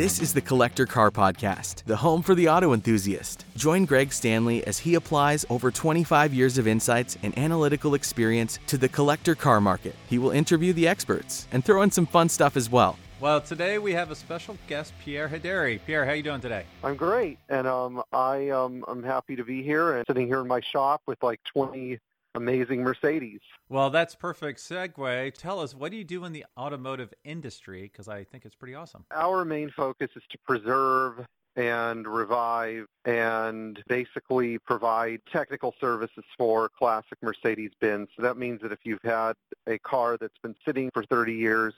This is the Collector Car Podcast, the home for the auto enthusiast. Join Greg Stanley as he applies over 25 years of insights and analytical experience to the collector car market. He will interview the experts and throw in some fun stuff as well. Well, today we have a special guest, Pierre Hedary. Pierre, how are you doing today? I'm great, and I'm happy to be here and sitting here in my shop with like 20 amazing Mercedes. Well, that's perfect segue. Tell us, what do you do in the automotive industry? Because I think it's pretty awesome. Our main focus is to preserve and revive and basically provide technical services for classic Mercedes-Benz. So that means that if you've had a car that's been sitting for 30 years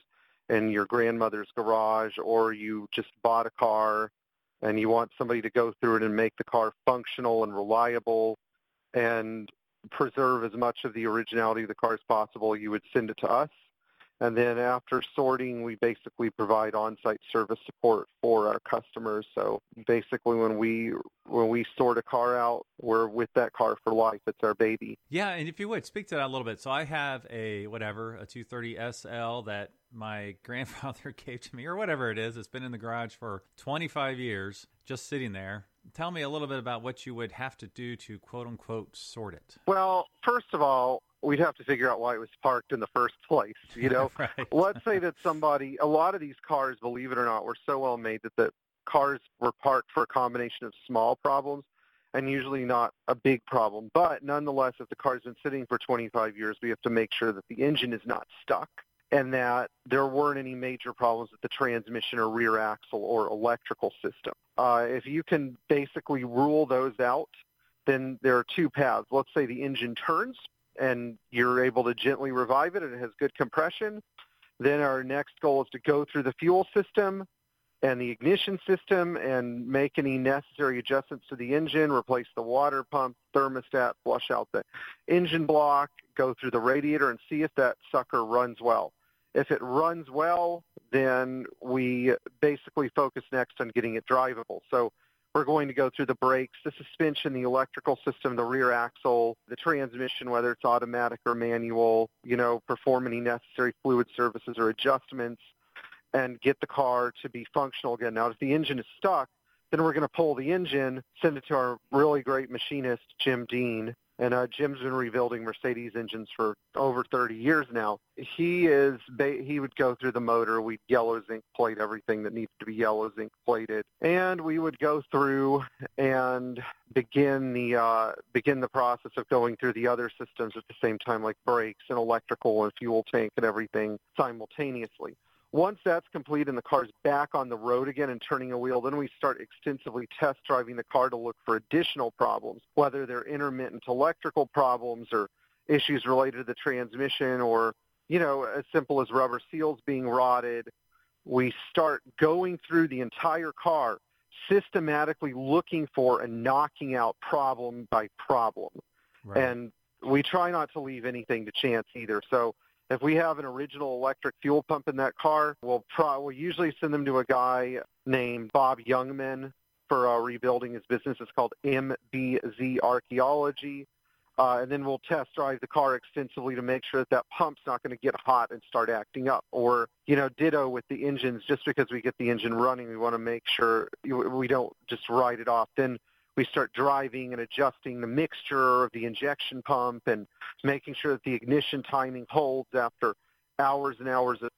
in your grandmother's garage, or you just bought a car and you want somebody to go through it and make the car functional and reliable and preserve as much of the originality of the car as possible, you would send it to us. And then after sorting, we basically provide on-site service support for our customers. So basically when we sort a car out, we're with that car for life. It's our baby. Yeah, and if you would, speak to that a little bit. So I have a 230 SL that my grandfather gave to me or whatever it is. It's been in the garage for 25 years, just sitting there. Tell me a little bit about what you would have to do to, quote-unquote, sort it. Well, first of all, we'd have to figure out why it was parked in the first place, you know. Right. Let's say that a lot of these cars, believe it or not, were so well made that the cars were parked for a combination of small problems and usually not a big problem. But nonetheless, if the car's been sitting for 25 years, we have to make sure that the engine is not stuck and that there weren't any major problems with the transmission or rear axle or electrical system. If you can basically rule those out, then there are two paths. Let's say the engine turns and you're able to gently revive it and it has good compression. Then our next goal is to go through the fuel system and the ignition system and make any necessary adjustments to the engine, replace the water pump, thermostat, flush out the engine block, go through the radiator and see if that sucker runs well. If it runs well, then we basically focus next on getting it drivable. So we're going to go through the brakes, the suspension, the electrical system, the rear axle, the transmission, whether it's automatic or manual, you know, perform any necessary fluid services or adjustments and get the car to be functional again. Now, if the engine is stuck, then we're going to pull the engine, send it to our really great machinist, Jim Dean. And Jim's been rebuilding Mercedes engines for over 30 years now. He would go through the motor. We'd yellow zinc plate everything that needs to be yellow zinc plated. And we would go through and begin the process of going through the other systems at the same time, like brakes and electrical and fuel tank and everything simultaneously. Once that's complete and the car's back on the road again and turning a wheel, then we start extensively test driving the car to look for additional problems, whether they're intermittent electrical problems or issues related to the transmission or, you know, as simple as rubber seals being rotted. We start going through the entire car, systematically looking for and knocking out problem by problem. Right. And we try not to leave anything to chance either. So if we have an original electric fuel pump in that car, we'll usually send them to a guy named Bob Youngman for rebuilding his business. It's called MBZ Archaeology. And then we'll test drive the car extensively to make sure that pump's not going to get hot and start acting up. Or, you know, ditto with the engines. Just because we get the engine running, we want to make sure we don't just write it off. Then we start driving and adjusting the mixture of the injection pump and making sure that the ignition timing holds after hours and hours of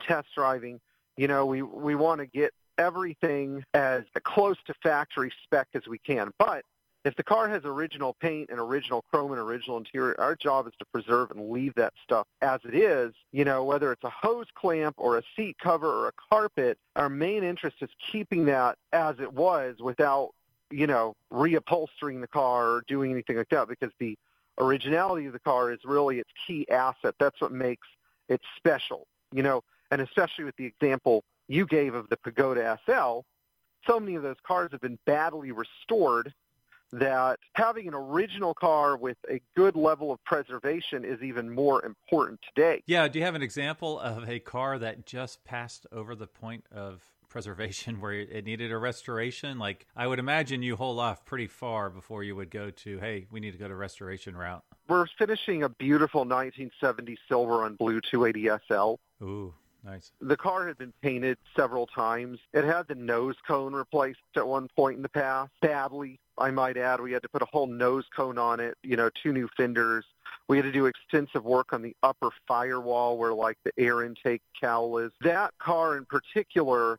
test driving. You know, we want to get everything as close to factory spec as we can. But if the car has original paint and original chrome and original interior, our job is to preserve and leave that stuff as it is. You know, whether it's a hose clamp or a seat cover or a carpet, our main interest is keeping that as it was without, you know, reupholstering the car or doing anything like that, because the originality of the car is really its key asset. That's what makes it special, you know, and especially with the example you gave of the Pagoda SL, so many of those cars have been badly restored that having an original car with a good level of preservation is even more important today. Yeah. Do you have an example of a car that just passed over the point of preservation where it needed a restoration? Like, I would imagine you hold off pretty far before you would go to, hey, we need to go to restoration route. We're finishing a beautiful 1970 silver on blue 280 SL. Ooh, Nice. The car had been painted several times. It had the nose cone replaced at one point in the past, badly, I might add. We had to put a whole nose cone on it, you know, two new fenders. We had to do extensive work on the upper firewall where, like, the air intake cowl is. That car in particular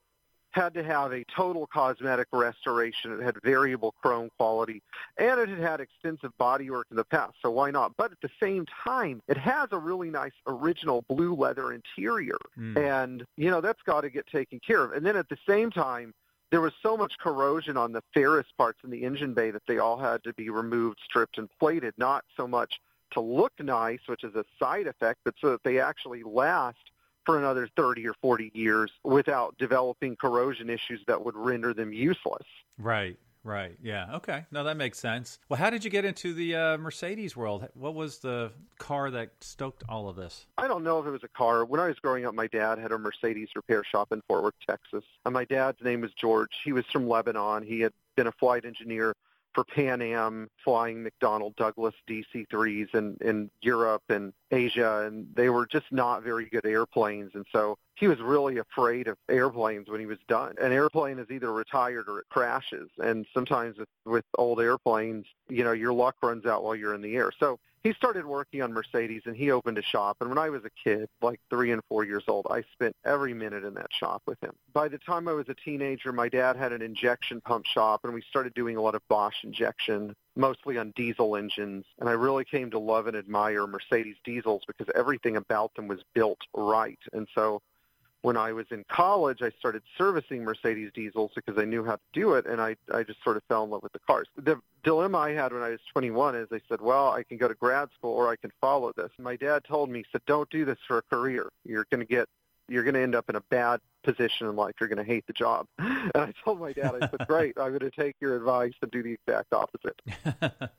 had to have a total cosmetic restoration. It had variable chrome quality, and it had had extensive bodywork in the past, so why not? But at the same time, it has a really nice original blue leather interior, and, you know, that's got to get taken care of. And then at the same time, there was so much corrosion on the ferrous parts in the engine bay that they all had to be removed, stripped, and plated, not so much to look nice, which is a side effect, but so that they actually last for another 30 or 40 years without developing corrosion issues that would render them useless. Right. Yeah. Okay. No, that makes sense. Well, how did you get into the Mercedes world? What was the car that stoked all of this? I don't know if it was a car. When I was growing up, my dad had a Mercedes repair shop in Fort Worth, Texas. And my dad's name was George. He was from Lebanon. He had been a flight engineer for Pan Am, flying McDonnell Douglas DC-3s in Europe and Asia, and they were just not very good airplanes. And so he was really afraid of airplanes when he was done. An airplane is either retired or it crashes. And sometimes with old airplanes, you know, your luck runs out while you're in the air. So he started working on Mercedes, and he opened a shop. And when I was a kid, like 3 and 4 years old, I spent every minute in that shop with him. By the time I was a teenager, my dad had an injection pump shop, and we started doing a lot of Bosch injection, mostly on diesel engines. And I really came to love and admire Mercedes diesels because everything about them was built right. And so when I was in college, I started servicing Mercedes diesels because I knew how to do it, and I just sort of fell in love with the cars. The dilemma I had when I was 21 is I said, well, I can go to grad school or I can follow this. And my dad told me, he said, don't do this for a career. You're going to end up in a bad position in life. You're going to hate the job. And I told my dad, I said, great, I'm going to take your advice and do the exact opposite.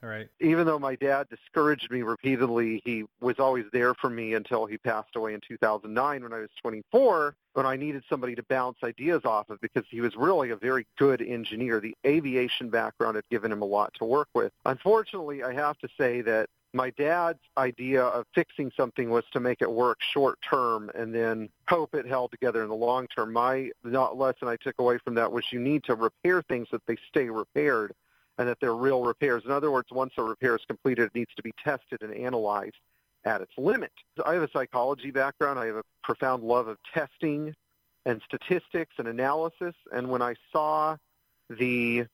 Right. Even though my dad discouraged me repeatedly, he was always there for me until he passed away in 2009 when I was 24, when I needed somebody to bounce ideas off of because he was really a very good engineer. The aviation background had given him a lot to work with. Unfortunately, I have to say that my dad's idea of fixing something was to make it work short term and then hope it held together in the long term. The lesson I took away from that was you need to repair things so that they stay repaired and that they're real repairs. In other words, once a repair is completed, it needs to be tested and analyzed at its limit. I have a psychology background. I have a profound love of testing and statistics and analysis. And when I saw the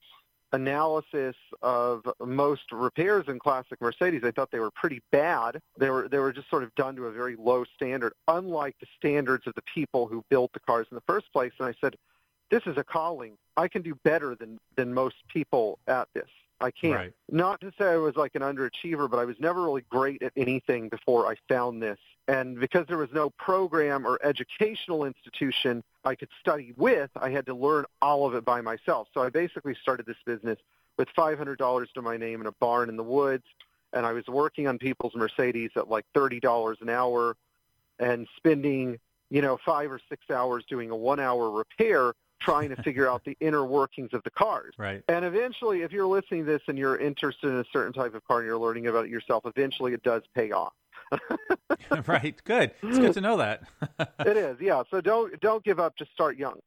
analysis of most repairs in classic Mercedes, I thought they were pretty bad. They were just sort of done to a very low standard, unlike the standards of the people who built the cars in the first place. And I said, this is a calling. I can do better than most people at this. I can't. Right. Not to say I was like an underachiever, but I was never really great at anything before I found this. And because there was no program or educational institution I could study with, I had to learn all of it by myself. So I basically started this business with $500 to my name in a barn in the woods, and I was working on people's Mercedes at like $30 an hour and spending, 5 or 6 hours doing a 1-hour repair trying to figure out the inner workings of the cars. Right. And eventually, if you're listening to this and you're interested in a certain type of car and you're learning about it yourself, eventually it does pay off. Right. Good. It's good to know that. It is. Yeah. So don't give up. Just start young.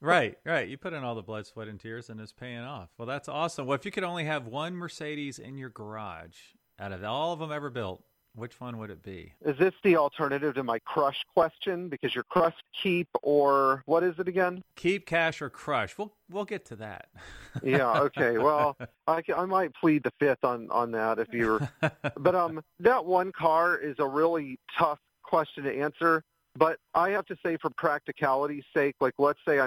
Right. You put in all the blood, sweat, and tears, and it's paying off. Well, that's awesome. Well, if you could only have one Mercedes in your garage out of all of them ever built, which one would it be? Is this the alternative to my crush question? Because your crush, keep, or what is it again? Keep, cash, or crush. We'll get to that. Yeah, okay. Well, I might plead the fifth on that if you're... But that one car is a really tough question to answer. But I have to say, for practicality's sake, like let's say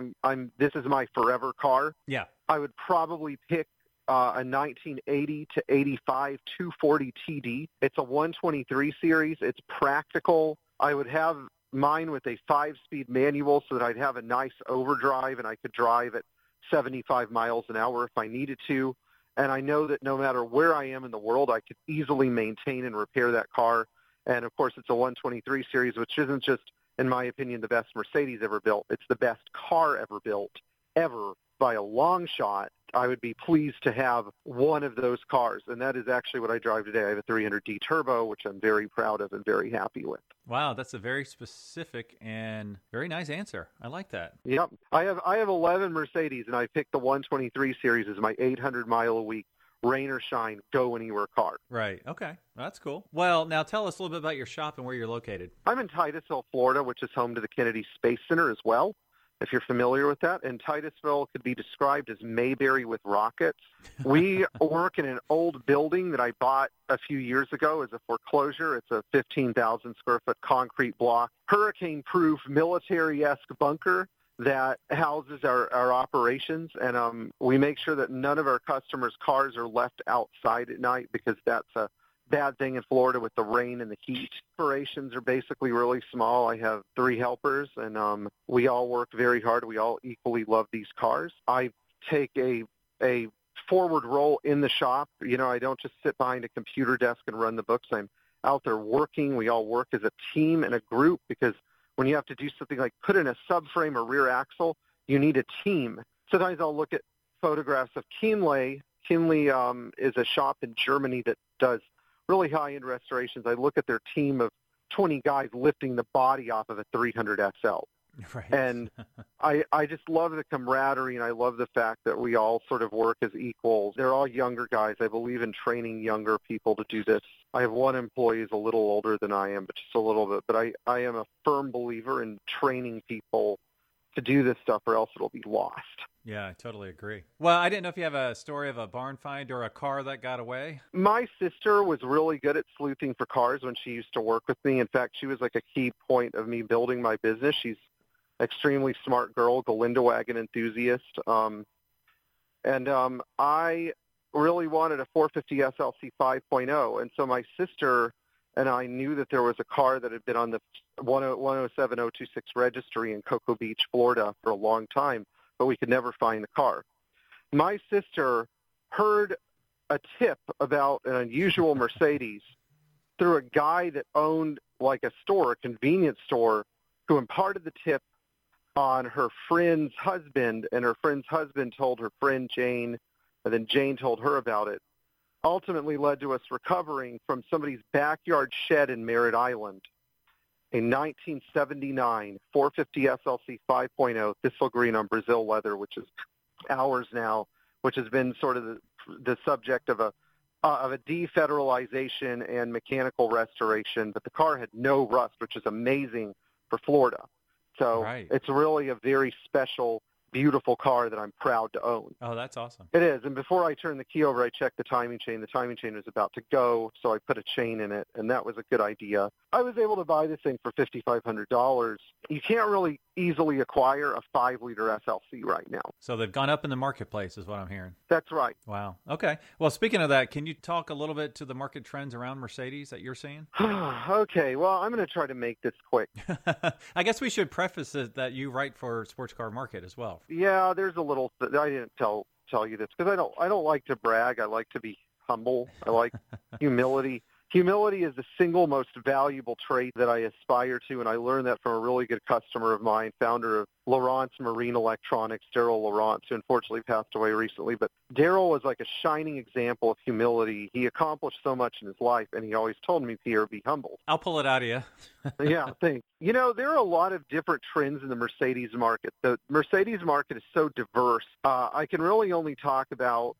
this is my forever car. Yeah. I would probably pick a 1980 to 85 240 TD. It's a 123 series. It's practical. I would have mine with a 5-speed manual so that I'd have a nice overdrive and I could drive at 75 miles an hour if I needed to. And I know that no matter where I am in the world, I could easily maintain and repair that car. And of course, it's a 123 series, which isn't just, in my opinion, the best Mercedes ever built. It's the best car ever built, ever, by a long shot. I would be pleased to have one of those cars, and that is actually what I drive today. I have a 300D Turbo, which I'm very proud of and very happy with. Wow, that's a very specific and very nice answer. I like that. Yep. I have 11 Mercedes, and I picked the 123 series as my 800-mile-a-week rain or shine, go anywhere car. Right. Okay. That's cool. Well, now tell us a little bit about your shop and where you're located. I'm in Titusville, Florida, which is home to the Kennedy Space Center as well, if you're familiar with that. And Titusville could be described as Mayberry with rockets. We work in an old building that I bought a few years ago as a foreclosure. It's a 15,000-square-foot concrete block, hurricane-proof, military-esque bunker that houses our operations, and we make sure that none of our customers' cars are left outside at night, because that's a bad thing in Florida with the rain and the heat. Operations are basically really small. I have 3 helpers, and we all work very hard. We all equally love these cars. I take a forward role in the shop. You know, I don't just sit behind a computer desk and run the books. I'm out there working. We all work as a team and a group, because when you have to do something like put in a subframe or rear axle, you need a team. Sometimes I'll look at photographs of Kinley. Kinley is a shop in Germany that does really high-end restorations. I look at their team of 20 guys lifting the body off of a 300 SL. Right. And I just love the camaraderie, and I love the fact that we all sort of work as equals. They're all younger guys. I believe in training younger people to do this. I have one employee who's a little older than I am, but just a little bit. But I am a firm believer in training people to do this stuff, or else it'll be lost. Yeah, I totally agree. Well, I didn't know if you have a story of a barn find or a car that got away. My sister was really good at sleuthing for cars when she used to work with me. In fact, she was like a key point of me building my business. She's extremely smart girl, Geländewagen enthusiast. I really wanted a 450 SLC 5.0. And so my sister and I knew that there was a car that had been on the 107026 registry in Cocoa Beach, Florida for a long time, but we could never find the car. My sister heard a tip about an unusual Mercedes through a guy that owned like a store, a convenience store, who imparted the tip on her friend's husband, and her friend's husband told her friend Jane, and then Jane told her about it. Ultimately led to us recovering from somebody's backyard shed in Merritt Island a 1979 450 SLC 5.0 Thistle Green on Brazil Leather, which is ours now, which has been sort of the subject of a defederalization and mechanical restoration. But the car had no rust, which is amazing for Florida. So right. It's really a very special, beautiful car that I'm proud to own. Oh, that's awesome. It is. And before I turned the key over, I checked the timing chain. The timing chain was about to go, so I put a chain in it, and that was a good idea. I was able to buy this thing for $5,500. You can't really easily acquire a 5-liter SLC right now. So they've gone up in the marketplace is what I'm hearing. That's right. Wow. Okay. Well, speaking of that, can you talk a little bit to the market trends around Mercedes that you're seeing? Okay. Well, I'm going to try to make this quick. I guess we should preface it that you write for Sports Car Market as well. Yeah, there's a little. I didn't tell you this because I don't like to brag. I like to be humble. I like humility. Humility is the single most valuable trait that I aspire to, and I learned that from a really good customer of mine, founder of Lowrance Marine Electronics, Darrell Lowrance, who unfortunately passed away recently. But Darrell was like a shining example of humility. He accomplished so much in his life, and he always told me, Pierre, be humble. I'll pull it out of you. Yeah, thanks. You know, there are a lot of different trends in the Mercedes market. The Mercedes market is so diverse. I can really only talk about,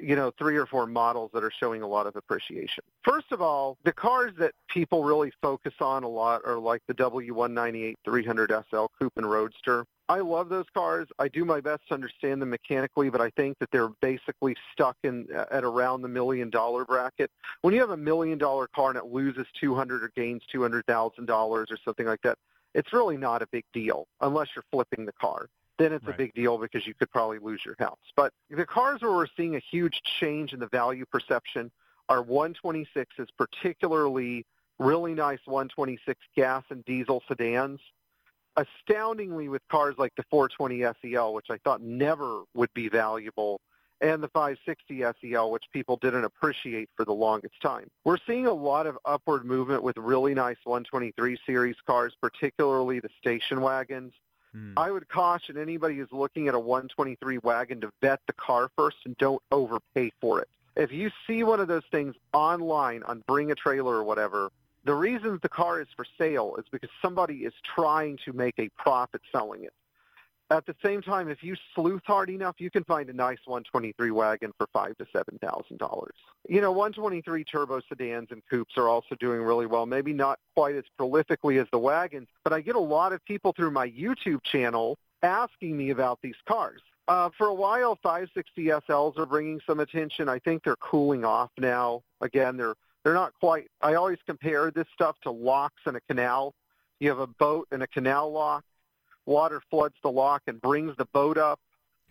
you know, 3 or 4 models that are showing a lot of appreciation. First of all, the cars that people really focus on a lot are like the W198 300 SL Coupe and Roadster. I love those cars. I do my best to understand them mechanically, but I think that they're basically stuck at around the $1 million bracket. When you have a $1 million car and it loses $200,000 or gains $200,000 or something like that, it's really not a big deal unless you're flipping the car. Then it's right. A big deal because you could probably lose your house. But the cars where we're seeing a huge change in the value perception are 126s, particularly really nice 126 gas and diesel sedans, astoundingly with cars like the 420 SEL, which I thought never would be valuable, and the 560 SEL, which people didn't appreciate for the longest time. We're seeing a lot of upward movement with really nice 123 series cars, particularly the station wagons. I would caution anybody who's looking at a 123 wagon to vet the car first and don't overpay for it. If you see one of those things online on Bring a Trailer or whatever, the reason the car is for sale is because somebody is trying to make a profit selling it. At the same time, if you sleuth hard enough, you can find a nice 123 wagon for $5,000 to $7,000. You know, 123 turbo sedans and coupes are also doing really well, maybe not quite as prolifically as the wagons, but I get a lot of people through my YouTube channel asking me about these cars. For a while, 560 SLs are bringing some attention. I think they're cooling off now. Again, they're not quite – I always compare this stuff to locks in a canal. You have a boat and a canal lock. Water floods the lock and brings the boat up.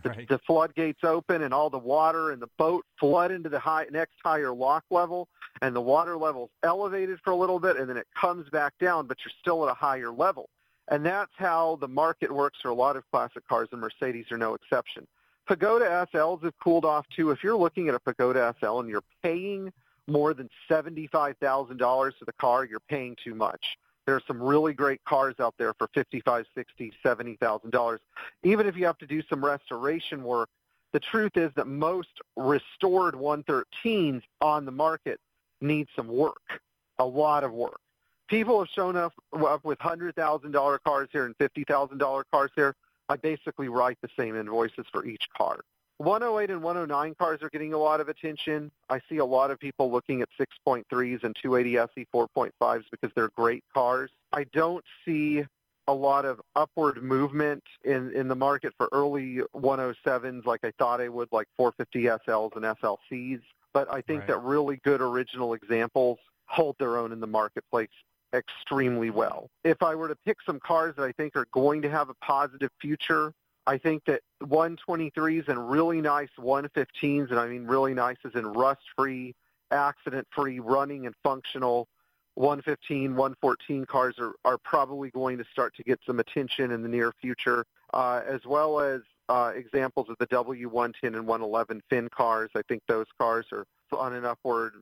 The floodgates open and all the water and the boat flood into the next higher lock level, and the water level's elevated for a little bit, and then it comes back down, but you're still at a higher level. And that's how the market works for a lot of classic cars, and Mercedes are no exception. Pagoda SLs have cooled off, too. If you're looking at a Pagoda SL and you're paying more than $75,000 for the car, you're paying too much. There are some really great cars out there for $55,000, $60,000, $70,000. Even if you have to do some restoration work, the truth is that most restored 113s on the market need some work, a lot of work. People have shown up with $100,000 cars here and $50,000 cars there. I basically write the same invoices for each car. 108 and 109 cars are getting a lot of attention. I see a lot of people looking at 6.3s and 280 SE 4.5s because they're great cars. I don't see a lot of upward movement in the market for early 107s like I thought I would, like 450 SLs and SLCs. But I think that really good original examples hold their own in the marketplace extremely well. If I were to pick some cars that I think are going to have a positive future, I think that 123s and really nice 115s, and I mean really nice as in rust-free, accident-free, running and functional 115, 114 cars are probably going to start to get some attention in the near future, as well as examples of the W110 and 111 fin cars. I think those cars are on an upward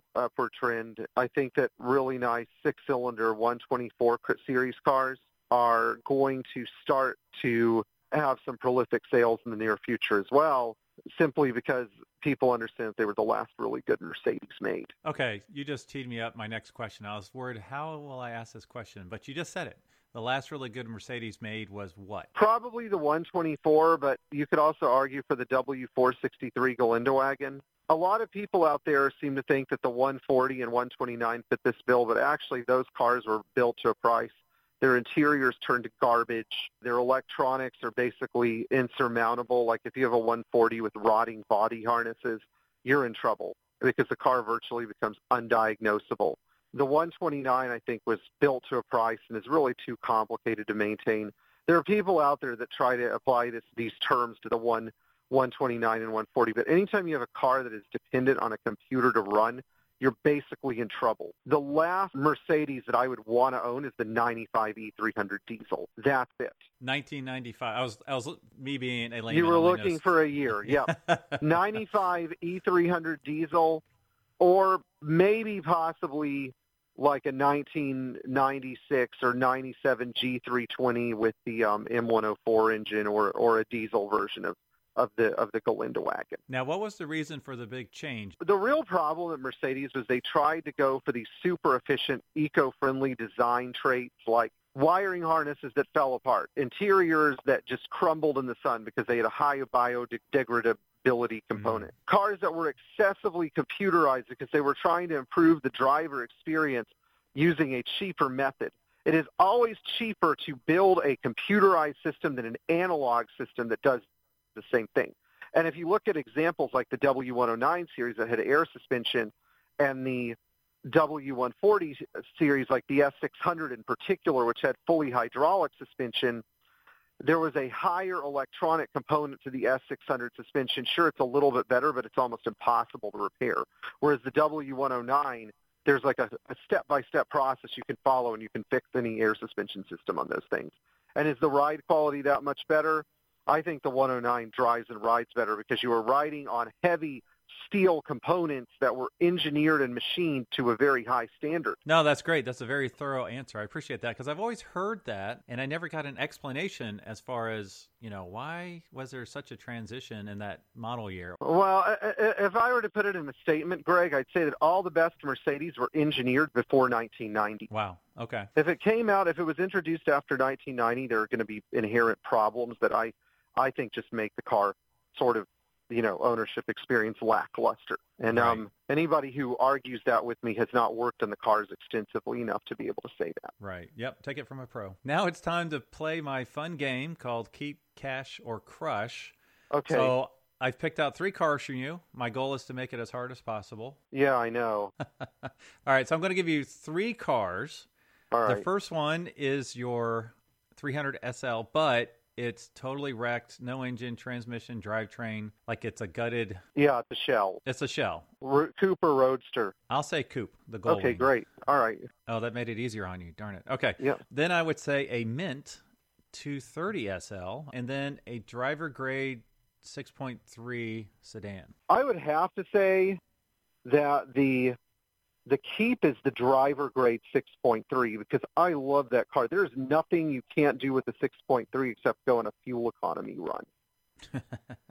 trend. I think that really nice six-cylinder 124 series cars are going to start to have some prolific sales in the near future as well, simply because people understand that they were the last really good Mercedes made. Okay, you just teed me up my next question. I was worried, how will I ask this question? But you just said it. The last really good Mercedes made was what? Probably the 124, but you could also argue for the W463 Geländewagen. A lot of people out there seem to think that the 140 and 129 fit this bill, but actually those cars were built to a price. Their interiors turn to garbage. Their electronics are basically insurmountable. Like if you have a 140 with rotting body harnesses, you're in trouble because the car virtually becomes undiagnosable. The 129, I think, was built to a price and is really too complicated to maintain. There are people out there that try to apply these terms to the 129 and 140, but anytime you have a car that is dependent on a computer to run, you're basically in trouble. The last Mercedes that I would want to own is the 95 E300 diesel. That's it. 1995. I was me being a lame. You were looking for a year. Yeah. 95 E300 diesel, or maybe possibly like a 1996 or 97 G320 with the M104 engine, or a diesel version of the Geländewagen. Now, what was the reason for the big change? The real problem at Mercedes was they tried to go for these super efficient, eco-friendly design traits like wiring harnesses that fell apart, interiors that just crumbled in the sun because they had a high biodegradability component, cars that were excessively computerized because they were trying to improve the driver experience using a cheaper method. It is always cheaper to build a computerized system than an analog system that does the same thing. And if you look at examples like the W109 series that had air suspension, and the W140 series like the S600 in particular, which had fully hydraulic suspension, there was a higher electronic component to the S600 suspension. Sure, it's a little bit better, but it's almost impossible to repair. Whereas the W109, there's like a step-by-step process you can follow, and you can fix any air suspension system on those things. And is the ride quality that much better? I think the 109 drives and rides better because you are riding on heavy steel components that were engineered and machined to a very high standard. No, that's great. That's a very thorough answer. I appreciate that, because I've always heard that, and I never got an explanation as far as, you know, why was there such a transition in that model year? Well, if I were to put it in a statement, Greg, I'd say that all the best Mercedes were engineered before 1990. Wow. Okay. If it came out, if it was introduced after 1990, there are going to be inherent problems that I think just make the car sort of, you know, ownership experience lackluster. And right. Anybody who argues that with me has not worked on the cars extensively enough to be able to say that. Right. Yep. Take it from a pro. Now it's time to play my fun game called Keep, Cash, or Crush. Okay. So I've picked out three cars from you. My goal is to make it as hard as possible. Yeah, I know. All right. So I'm going to give you three cars. All right. The first one is your 300 SL, but it's totally wrecked, no engine, transmission, drivetrain, like it's a gutted... Yeah, it's a shell. It's a shell. Coupe or Roadster? I'll say coupe, the gold. Okay, wing. Great. All right. Oh, that made it easier on you. Darn it. Okay. Yeah. Then I would say a mint 230 SL, and then a driver-grade 6.3 sedan. I would have to say that the Keep is the driver grade 6.3 because I love that car. There's nothing you can't do with the 6.3 except go on a fuel economy run.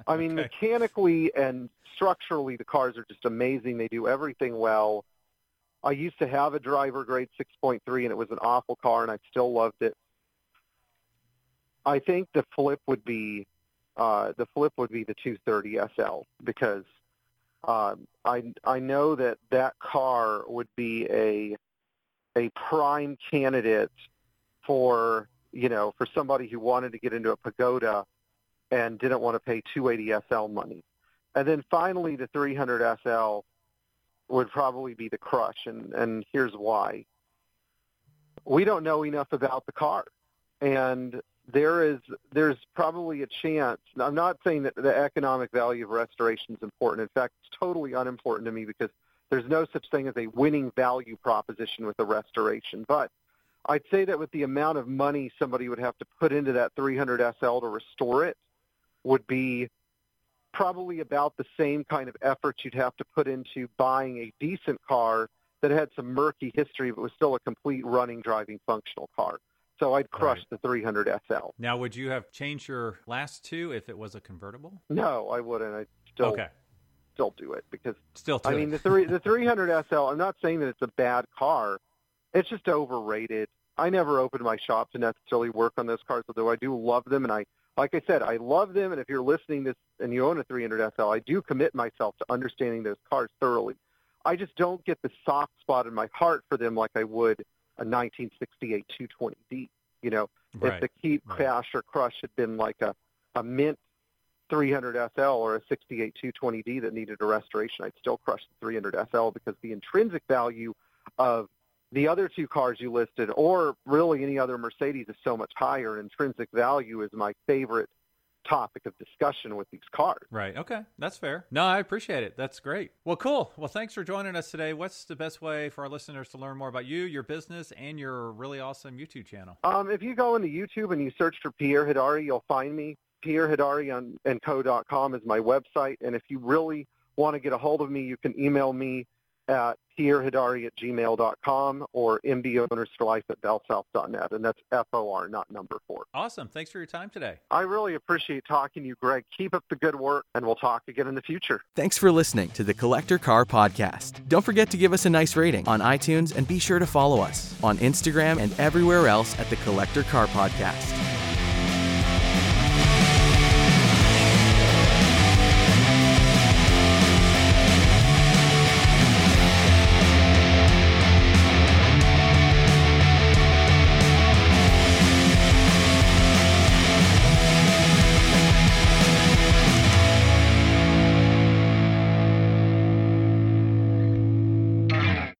I mean, okay. Mechanically and structurally, the cars are just amazing. They do everything well. I used to have a driver grade 6.3, and it was an awful car, and I still loved it. I think the flip would be the 230 SL because – I know that car would be a prime candidate for, you know, for somebody who wanted to get into a Pagoda and didn't want to pay 280 SL money. And then finally, the 300 SL would probably be the crush, and here's why. We don't know enough about the car, and there's probably a chance. I'm not saying that the economic value of restoration is important. In fact, it's totally unimportant to me because there's no such thing as a winning value proposition with a restoration. But I'd say that with the amount of money somebody would have to put into that 300 SL to restore it would be probably about the same kind of effort you'd have to put into buying a decent car that had some murky history but was still a complete running, driving, functional car. So I'd crush the 300 SL. Now, would you have changed your last two if it was a convertible? No, I wouldn't. I'd still do it because the 300 SL, I'm not saying that it's a bad car. It's just overrated. I never opened my shop to necessarily work on those cars, although I do love them. And like I said, I love them. And if you're listening to this and you own a 300 SL, I do commit myself to understanding those cars thoroughly. I just don't get the soft spot in my heart for them like I would a 1968 220D, you know, right, if the Keep, Crash, or Crush had been like a mint 300 SL or a 68 220D that needed a restoration, I'd still crush the 300 SL because the intrinsic value of the other two cars you listed or really any other Mercedes is so much higher. Intrinsic value is my favorite topic of discussion with these cars. Right. Okay. That's fair. No, I appreciate it. That's great. Well, cool. Well, thanks for joining us today. What's the best way for our listeners to learn more about you, your business, and your really awesome YouTube channel? If you go into YouTube and you search for Pierre Hedary, you'll find me. PierreHedary&Co.com is my website. And if you really want to get a hold of me, you can email me at PierreHedary@gmail.com or mbownersforlife@bellsouth.net. And that's FOR, not number 4. Awesome. Thanks for your time today. I really appreciate talking to you, Greg. Keep up the good work, and we'll talk again in the future. Thanks for listening to the Collector Car Podcast. Don't forget to give us a nice rating on iTunes and be sure to follow us on Instagram and everywhere else at the Collector Car Podcast.